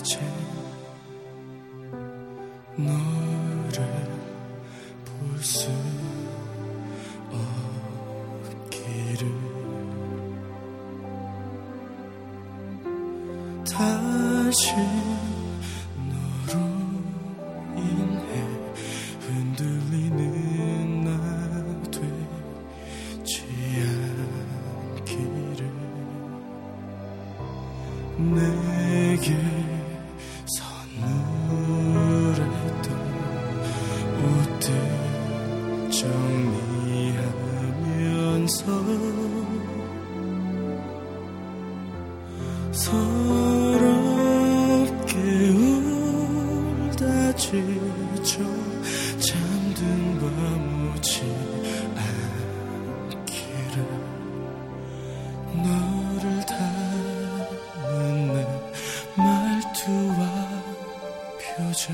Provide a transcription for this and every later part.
이제 너를 볼 수 없기를. 다시 너로 인해 흔들리는 나 되지 않기를. 내게 정리하면서 서럽게 울다 지쳐 잠든 밤 오지 않기를. 너를 닮은 내 말투와 표정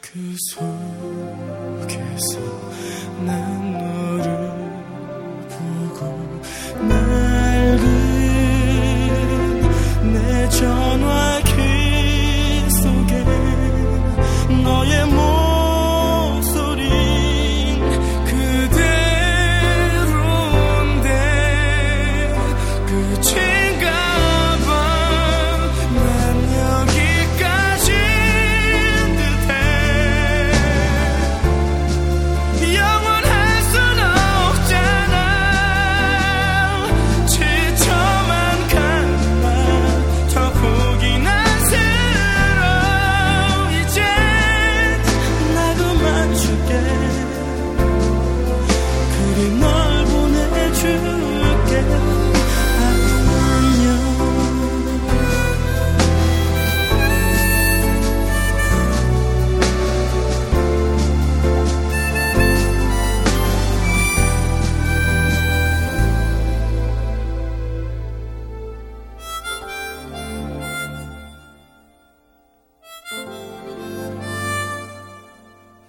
그 속에서 난 너를 보고 낡은 내 전화기 속에 너의 목소린 그대로인데 끝인가.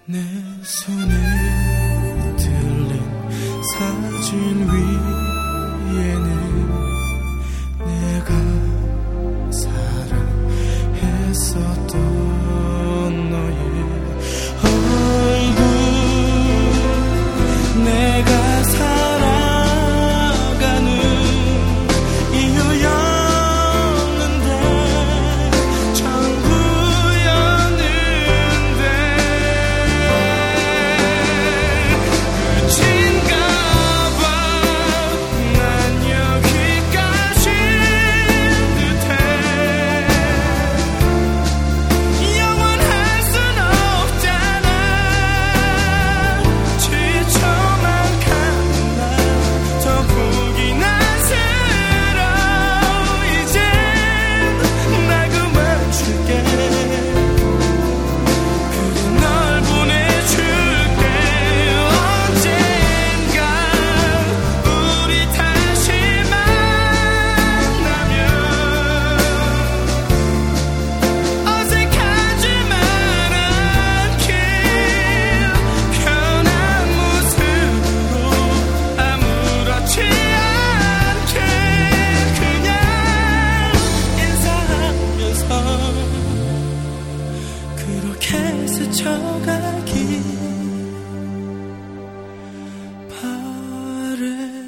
내 손에 들린 사진 위에는 내가 사랑했었던 너의 얼굴. 내가 살아가는 이유였는데 전부 그렇게 스쳐가기 바래.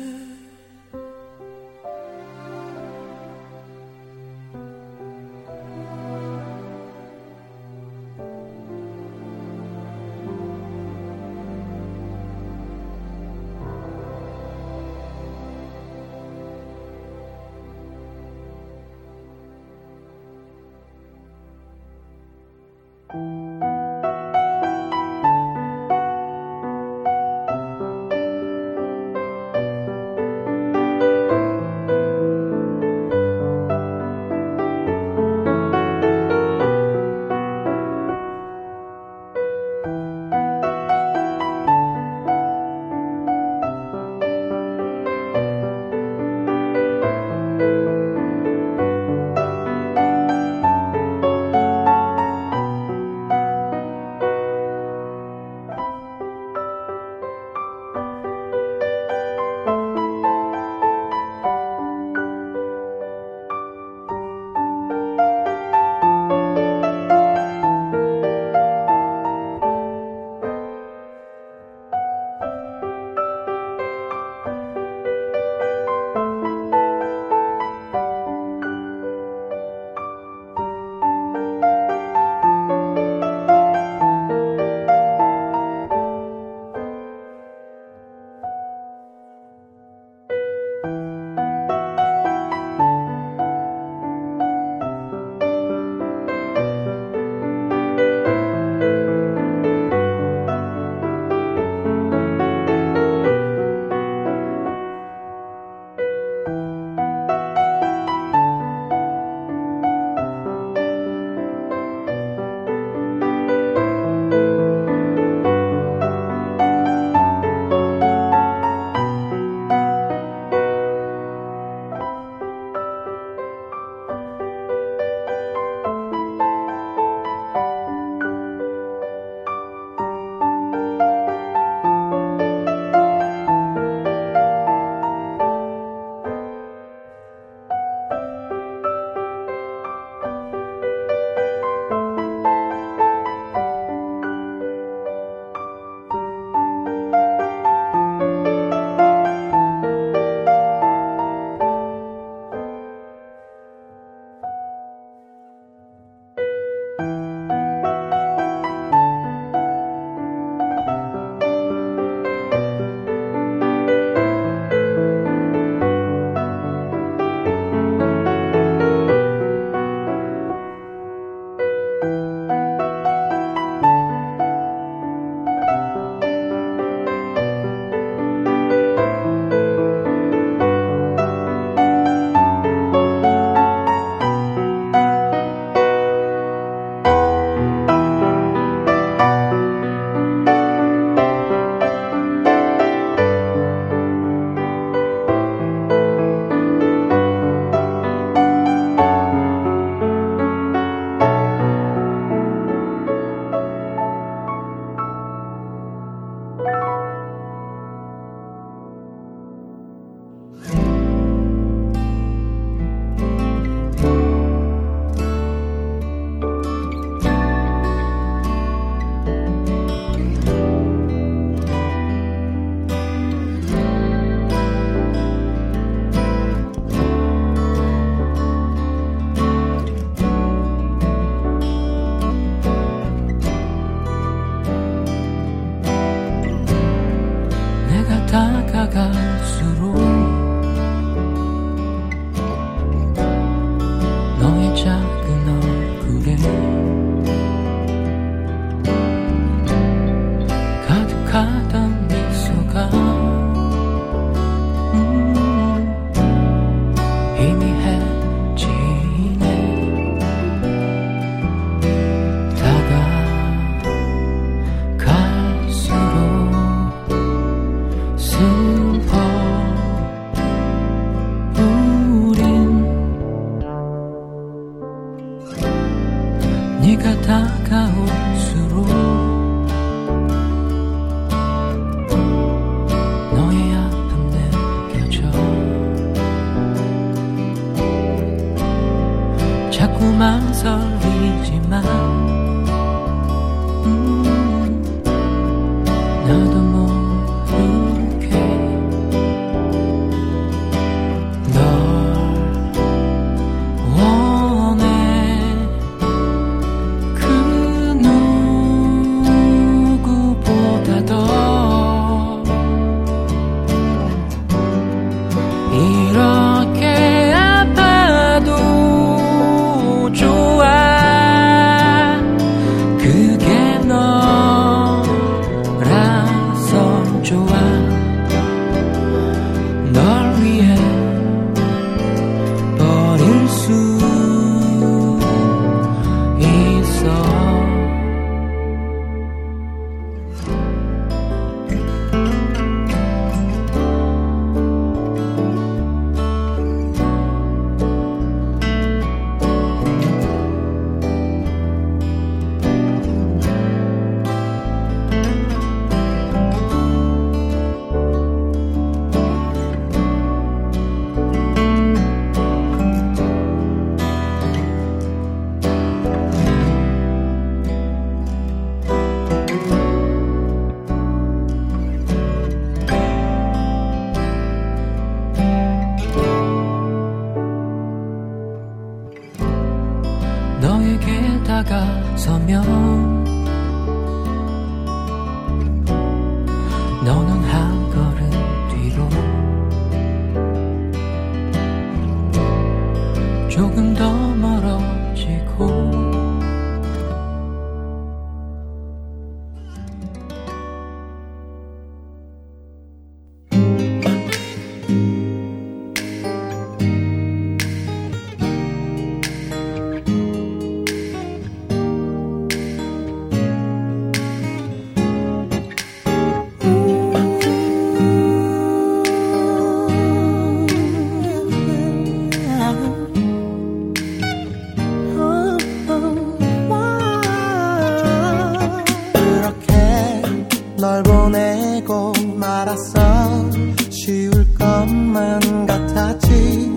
널 보내고 말았어. 쉬울 것만 같았지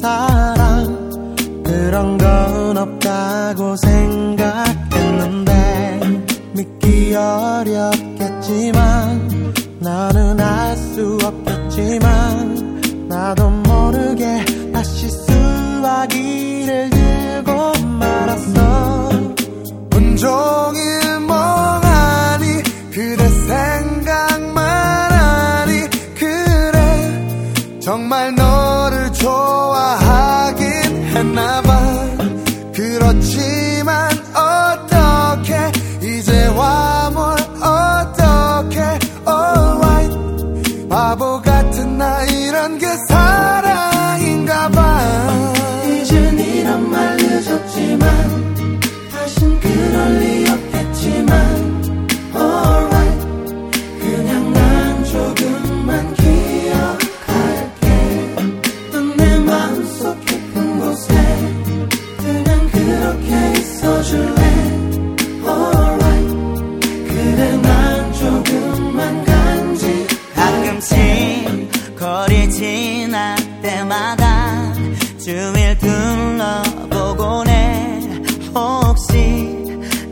사랑. 그런 건 없다고 생각했는데 믿기 어렵겠지만 너는 알 수 없겠지만 나도 모르게 다시 수화기를 들고 말았어. 온종일 멍하니 그대 생각만 하니 그래 정말 너를 좋아하긴 했나봐. 그렇지만 어떻게 이제 와 뭘 어떻게 alright 바보 같은 나 이런 게 사랑인가봐. 이젠 이런 말 늦었지만 그럴 리 없겠지만 alright 그냥 난 조금만 기억할게. 넌 내 마음속 깊은 곳에 그냥 그렇게 있어줄래. alright 그래 난 조금만 간지. 가끔씩 거리 지날 때마다 주위를 둘러보곤 해. 혹시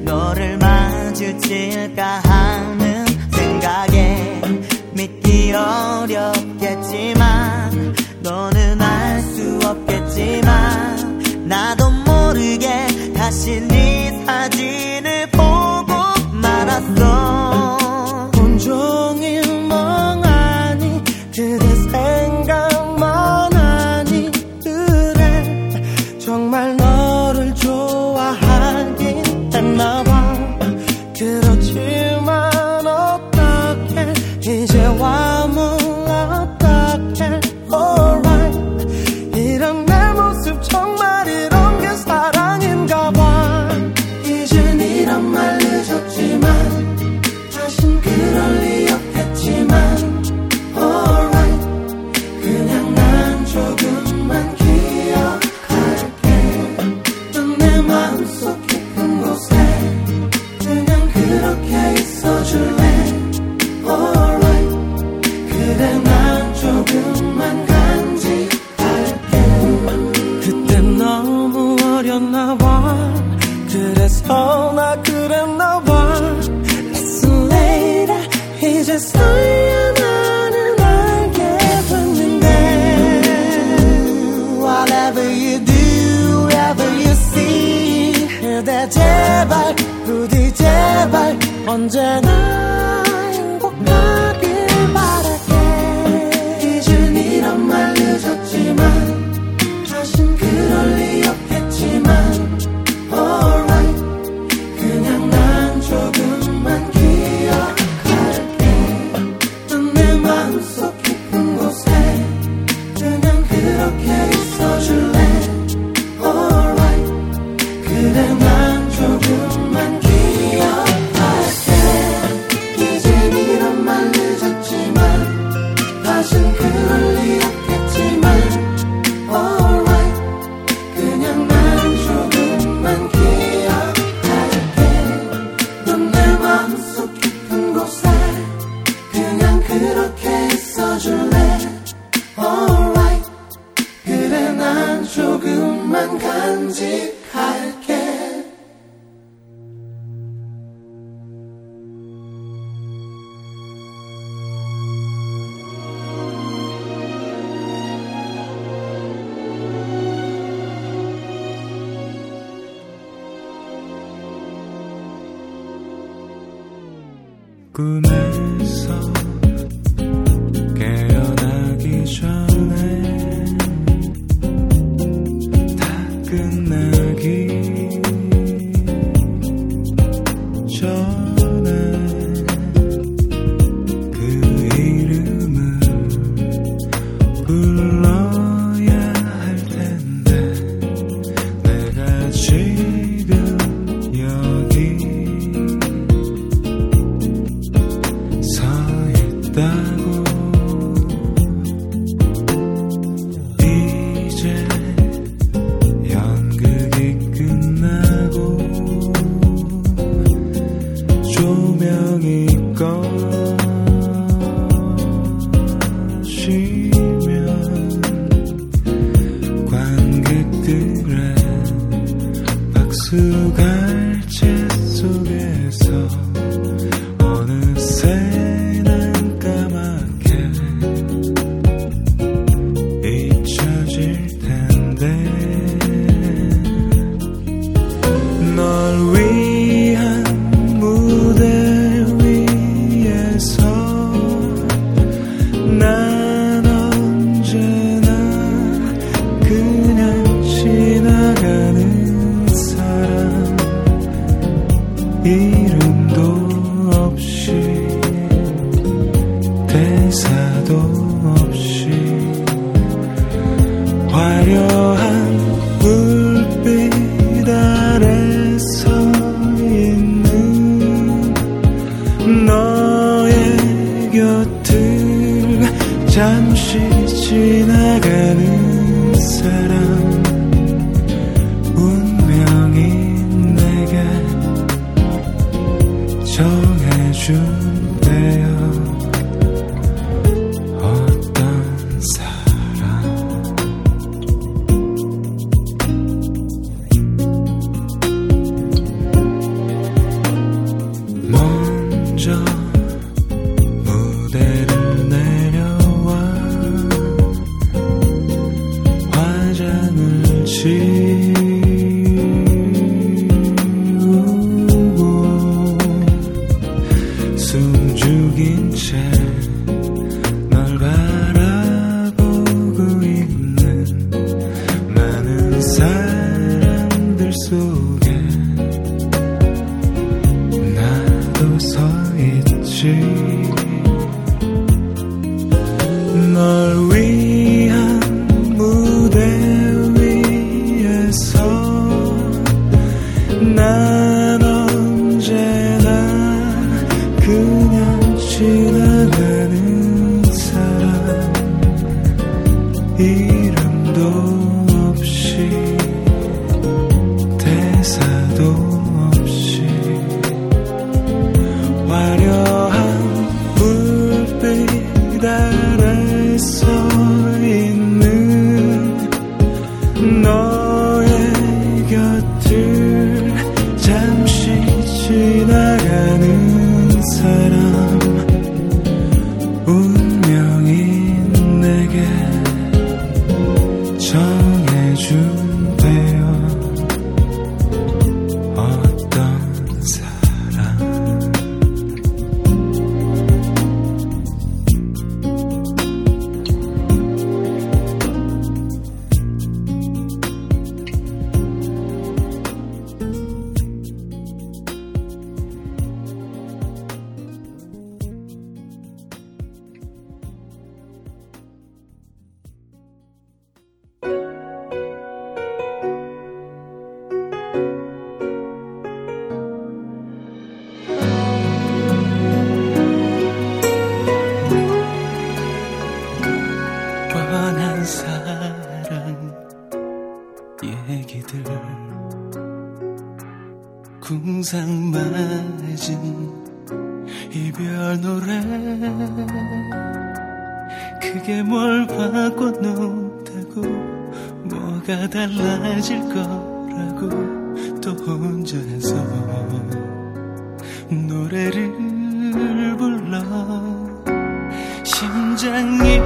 너를 마주칠까 하는 생각에 믿기 어렵겠지만 너는 알 수 없겠지만 나도 모르게 다시 네 사진을 보고 말았어. 온종일 멍하니 그대 생각만 하니 그래 정말 너를 좋아하긴 했나 봐. 그렇지만 어떡해 이제 와 몰라 어떡해 alright 이런 내 모습 정말 이런 게 사랑인가 봐. 이젠 이런 말 늦었지만 다신 그럴 리 없겠지만 alright 그냥 난 조금만 기억할게. 넌 내 마음속 깊은 곳에 그렇게 있어줄래 alright 그래 난 조금만 간직할게. 그땐 너무 어렸나봐. 그래서 나 그랬나봐. Listen later 이제서야 나는 알게 됐는데 whatever you do whatever you see 그대 제발 부디 제발 언제나 행복하길 바랄게. 이젠 이런 말 늦었지만 다신 그럴 리 없겠지만 alright 그냥 난 조금만 기억할게. 넌 내 마음속 깊은 곳에 그냥 그렇게 있어줄래 alright 그래 난 조금만 조금만 간직할게. 꿈에서 깨어나기 전에 끝나기 전에 그 이름을 불러야 할 텐데 내가 지금 여기 서 있다고. 조명이 꺼지면 관객들의 박수갈채 속에서 어느새 난 까맣게 잊혀질 텐데 널 위한 무대 이름도 없이 대사도 없이 화려한 불빛 아래 서 있는 너의 곁을 잠시 지나가는 사람 준대요. 어떤 사람 먼저 무대를 내려와 화장을 숨죽인 채 널 바라보고 있는 많은 사람들 속에 나도 서 있지. 널 위한 무대 위에서 난 언제나 그냥 지나가는 사람 이름도 없이 대사도 없이 화려한 불빛 아래 서 있는 너의 곁을 잠시 지나가는 사람 운명이 내게 정해준대요. 어떤 얘기들 궁상 맞은 이별 노래 그게 뭘 바꿔놓는다고 뭐가 달라질 거라고 또 혼자서 노래를 불러 심장이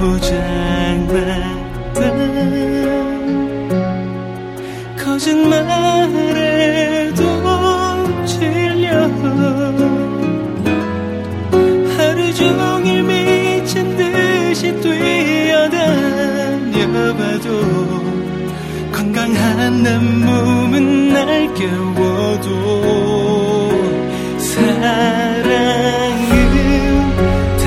고장났다 거짓말에도 질려 하루 종일 미친 듯이 뛰어다녀봐도 건강한 내 몸은 날 깨워도 사랑은 다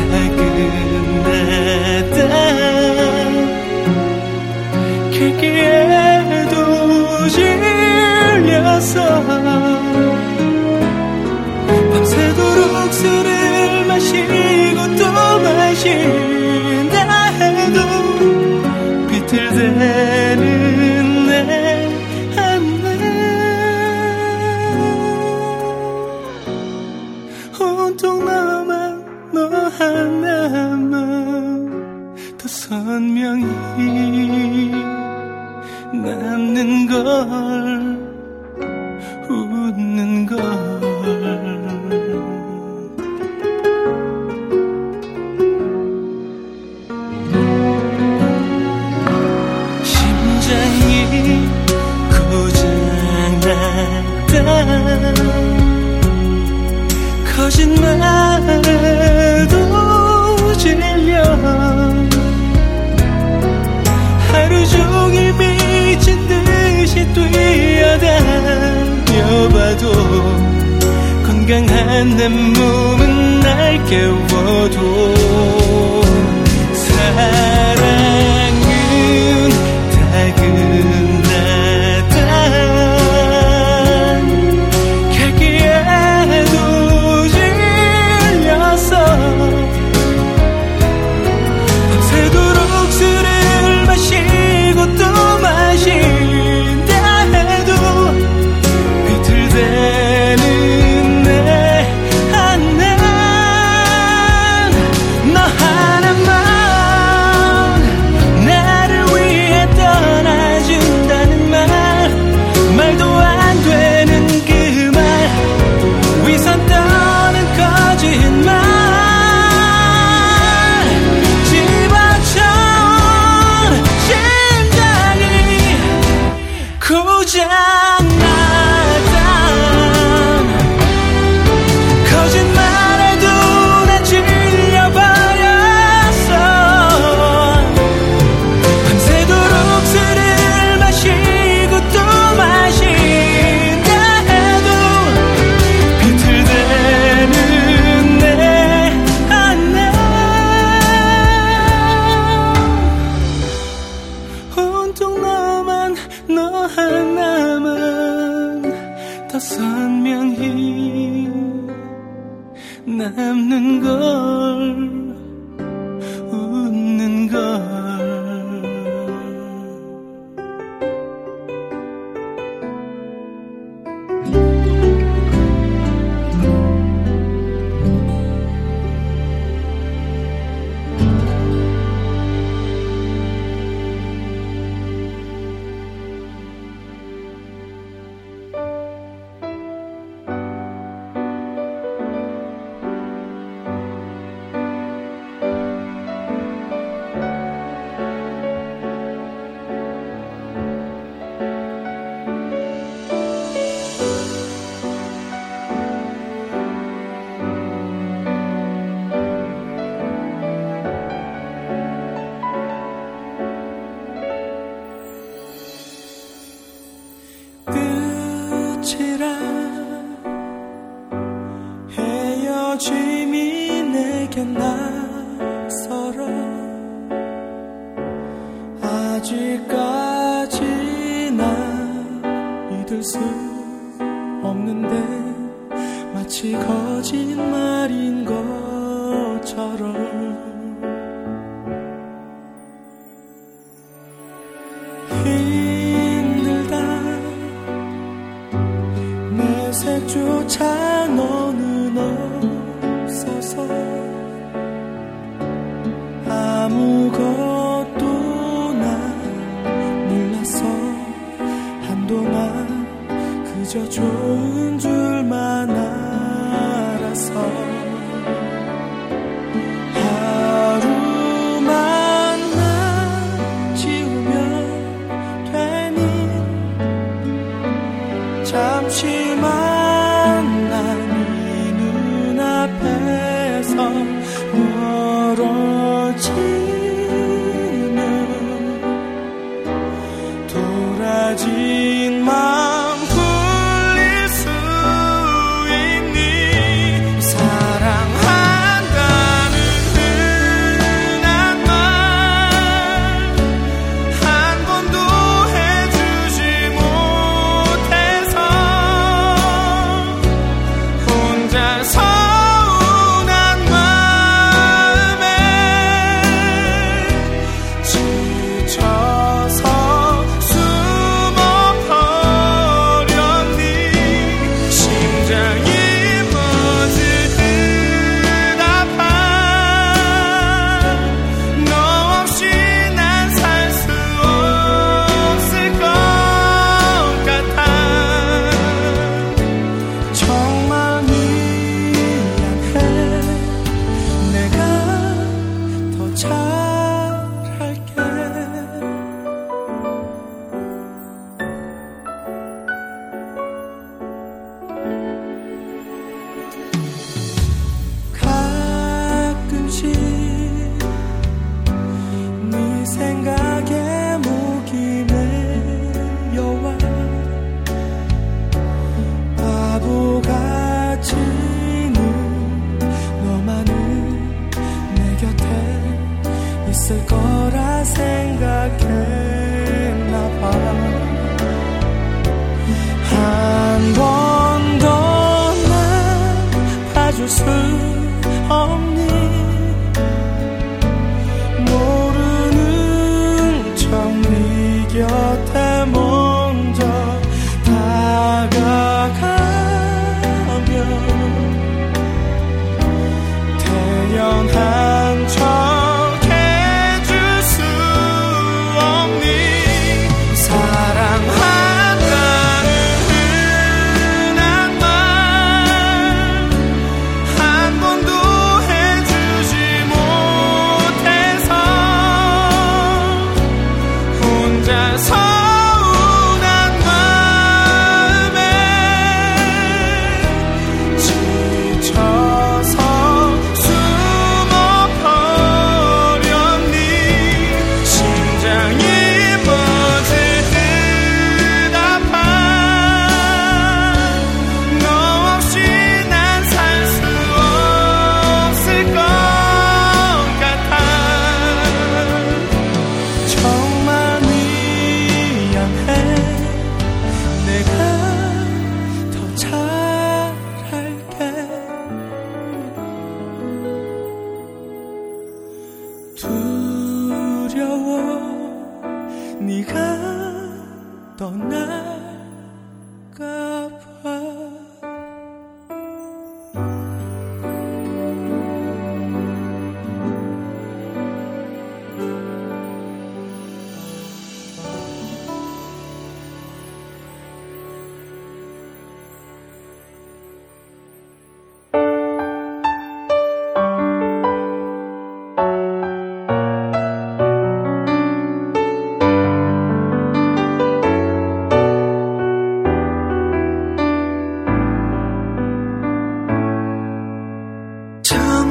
끝났다 길기에도 질려 밤새도록 술을 마시고 또 마신다 해도 비틀대는 내 안내 분명히 낳는 걸 웃는 걸 심장이 고장났다 거짓말도 질려 하루 종일 미친 듯이 뛰어다녀봐도 건강한 내 몸은 날 깨워도 사랑은 다끝나다 갈기에도 질려서 밤새도록 술을 마시 또 마신다 해도 비틀대는 내 안에 너 하나만 나를 위해 떠나준다는 말도 안 되는 그 말 위선 떠는 거짓말 선명히 남는 걸 웃는 걸 헤어짐이 내게 낯설어 아직까지 난 믿을 수 없는데 마치 거짓말인 것처럼 쫓아 너는 없어서 아무것도 난 몰랐어 한동안 그저 좋은 줄만 알아서 하루만 나 지우면 되니 잠시만 멀어지는 돌아진 맘 풀릴 수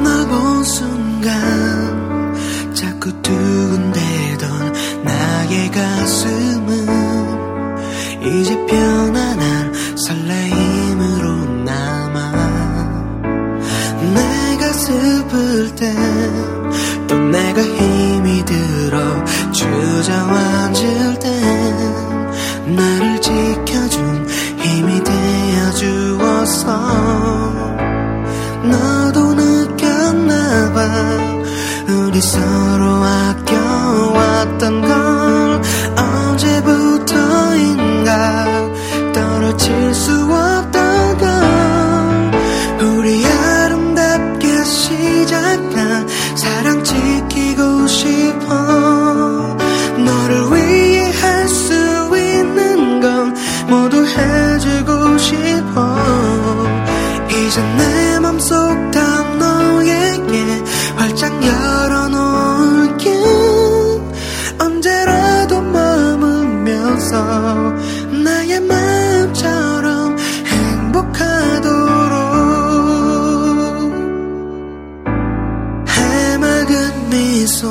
널 본 순간 자꾸 두근대던 나의 가슴은 이제 편안한 설레임으로 남아. 내가 슬플 때 또 내가 힘이 들어 주저앉을 땐 나를 지켜준 힘이 되어주었어. 너도 느꼈나봐 우리 서로 아껴왔던 걸. 언제부터인가 떨어질 수 없던 걸. 우리 아름답게 시작한 사랑 지키고 싶어. 너를 위해 할 수 있는 건 모두 해주고 싶어. 이제 내 맘속 다 너에게 활짝 열어놓을게. 언제라도 머물면서 나의 마음처럼 행복하도록. 맑은 미소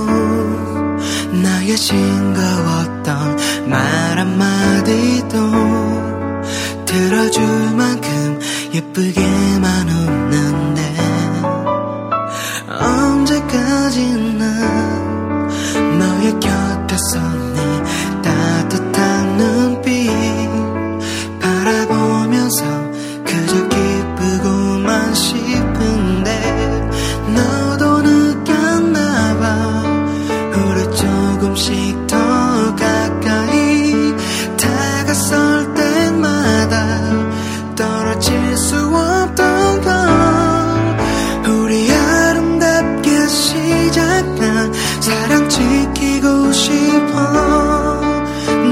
나의 싱거웠던 말 한마디도 들어줄 만큼 예쁘게만 웃는데 언제까지나 너의 곁에서 네 따뜻한 눈빛 바라보면서 그저 기쁘고만 싶은데 너도 조금씩 더 가까이 다가설 때마다 떨어질 수 없던 걸. 우리 아름답게 시작한 사랑 지키고 싶어.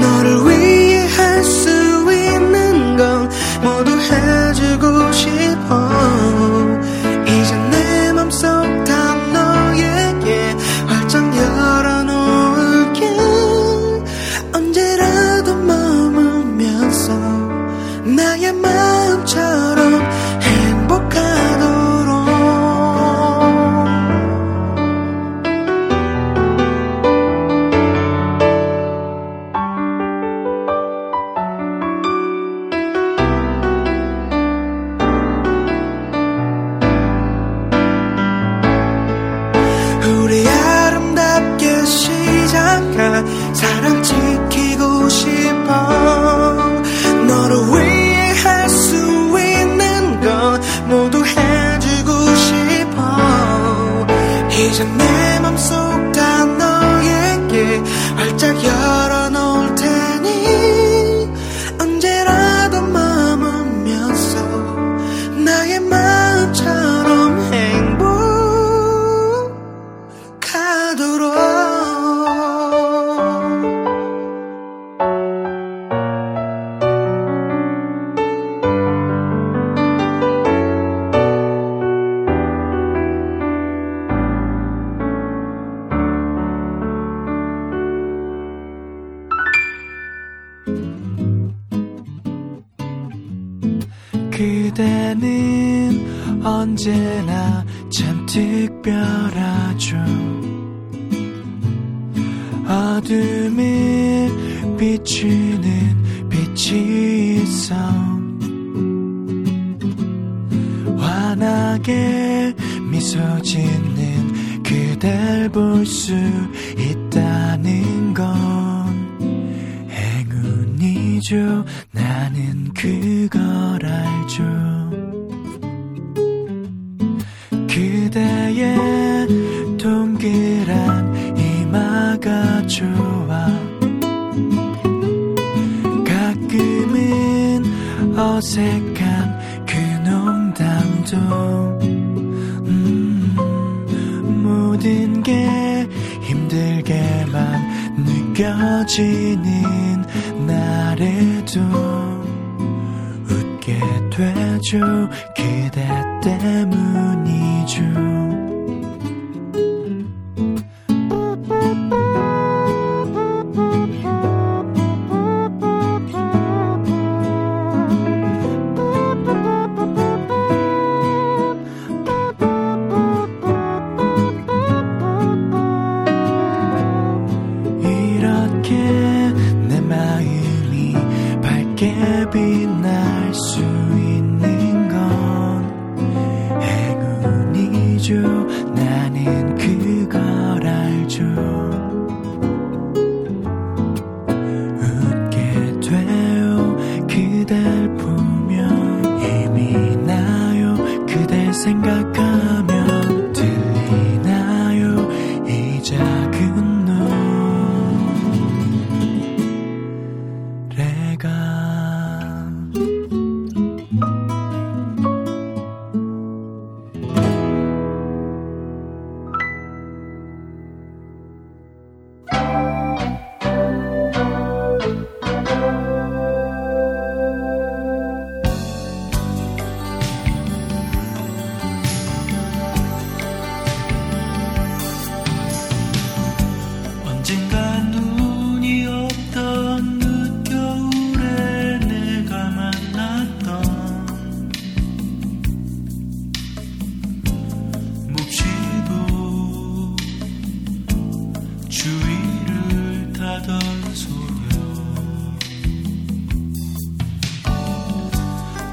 너를 위해 할 수 있는 건 모두 해주고 싶어. 이제 내 맘속 다 너에게 활짝 열어. 나의 마음처럼 행복하도록. 우리 아름답게 시작한 사랑 지키고 싶어. 너를 위해 할 수 있는 건 모두 해주고 싶어. 이제 내 맘속 다 너에게 활짝 열어놓을 테니 언제라도 머물면서 나의 마음처럼 행복하도록. 그대는 언제나 참 특별하죠. 어둠을 비추는 빛이 있어 환하게 미소 짓는 그댈 볼 수 있다는 건 행운이죠. 나는 그걸 알죠. 그대의 동그란 이마가 좋아. 가끔은 어색한 그 농담도 모든 게 힘들게만 느껴지는 날에도 웃게 되죠. 그대 때문이죠. 다시 생각하면 들리나요 이 작은 노래가.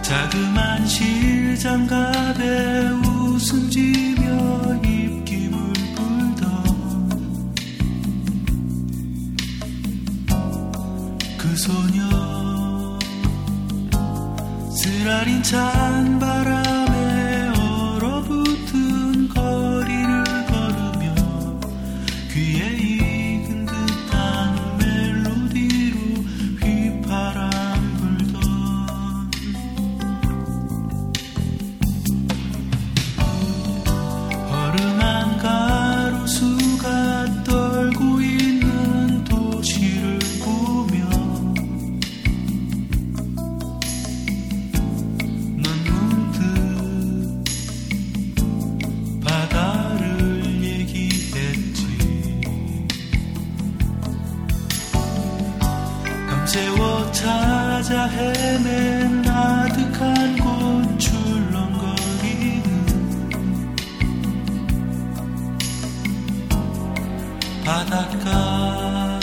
자그만 실장갑에 웃음 지며 입김을 불던 그 소녀, 쓰라린 찬 바람에 얼어붙은 거리를 걸으며 귀에 세워 찾아 헤맨 아득한 곳 출렁거리는 바닷가,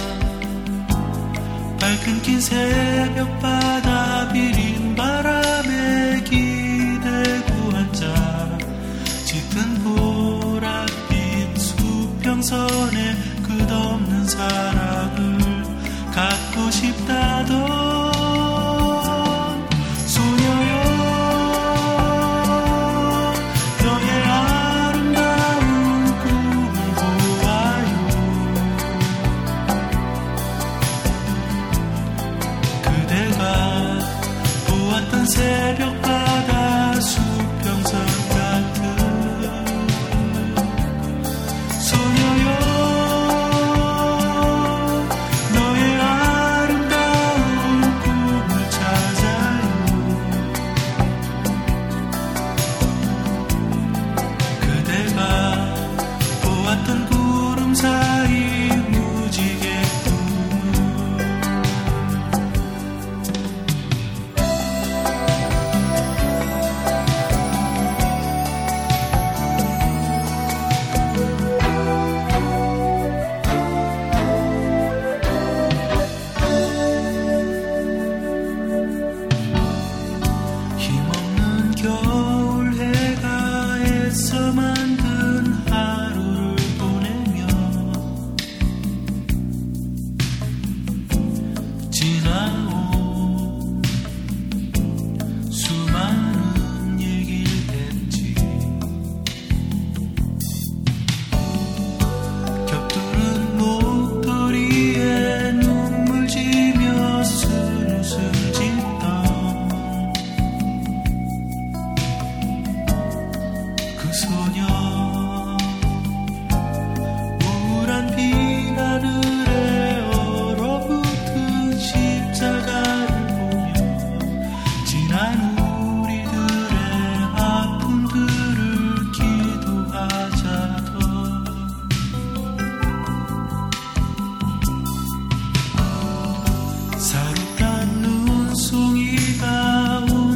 밝은 긴 새벽 바다 비린 바람에 기대고 앉아 짙은 보랏빛 수평선에 끝없는 사랑을 갖고 싶다던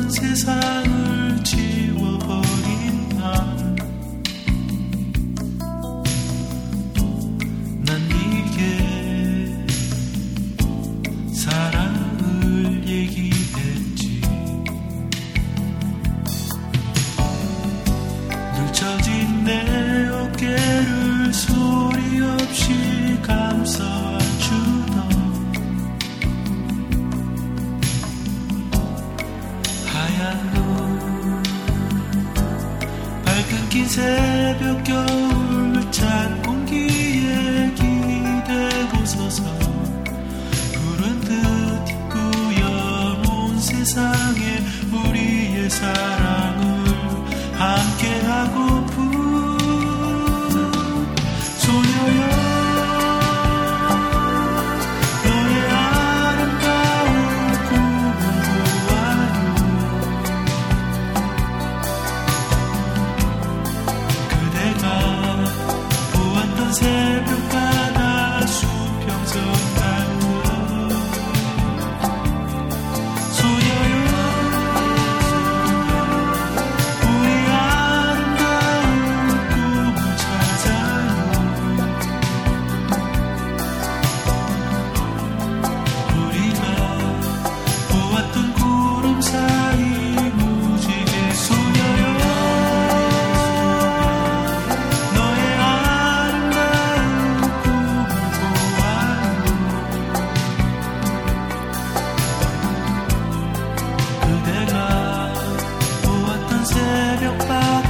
세상을 지워버린 밤 밝은 긴 새벽 겨울 찬 공기에 기대고서서 푸른 듯 꾸여온 세상에 우리의 사랑을 함께하고픈 소녀여 새벽바다 수평선 가운데 소녀여 우리 아름다운 꿈을 찾아요 우리가 보았던 구름 사이 새벽 밤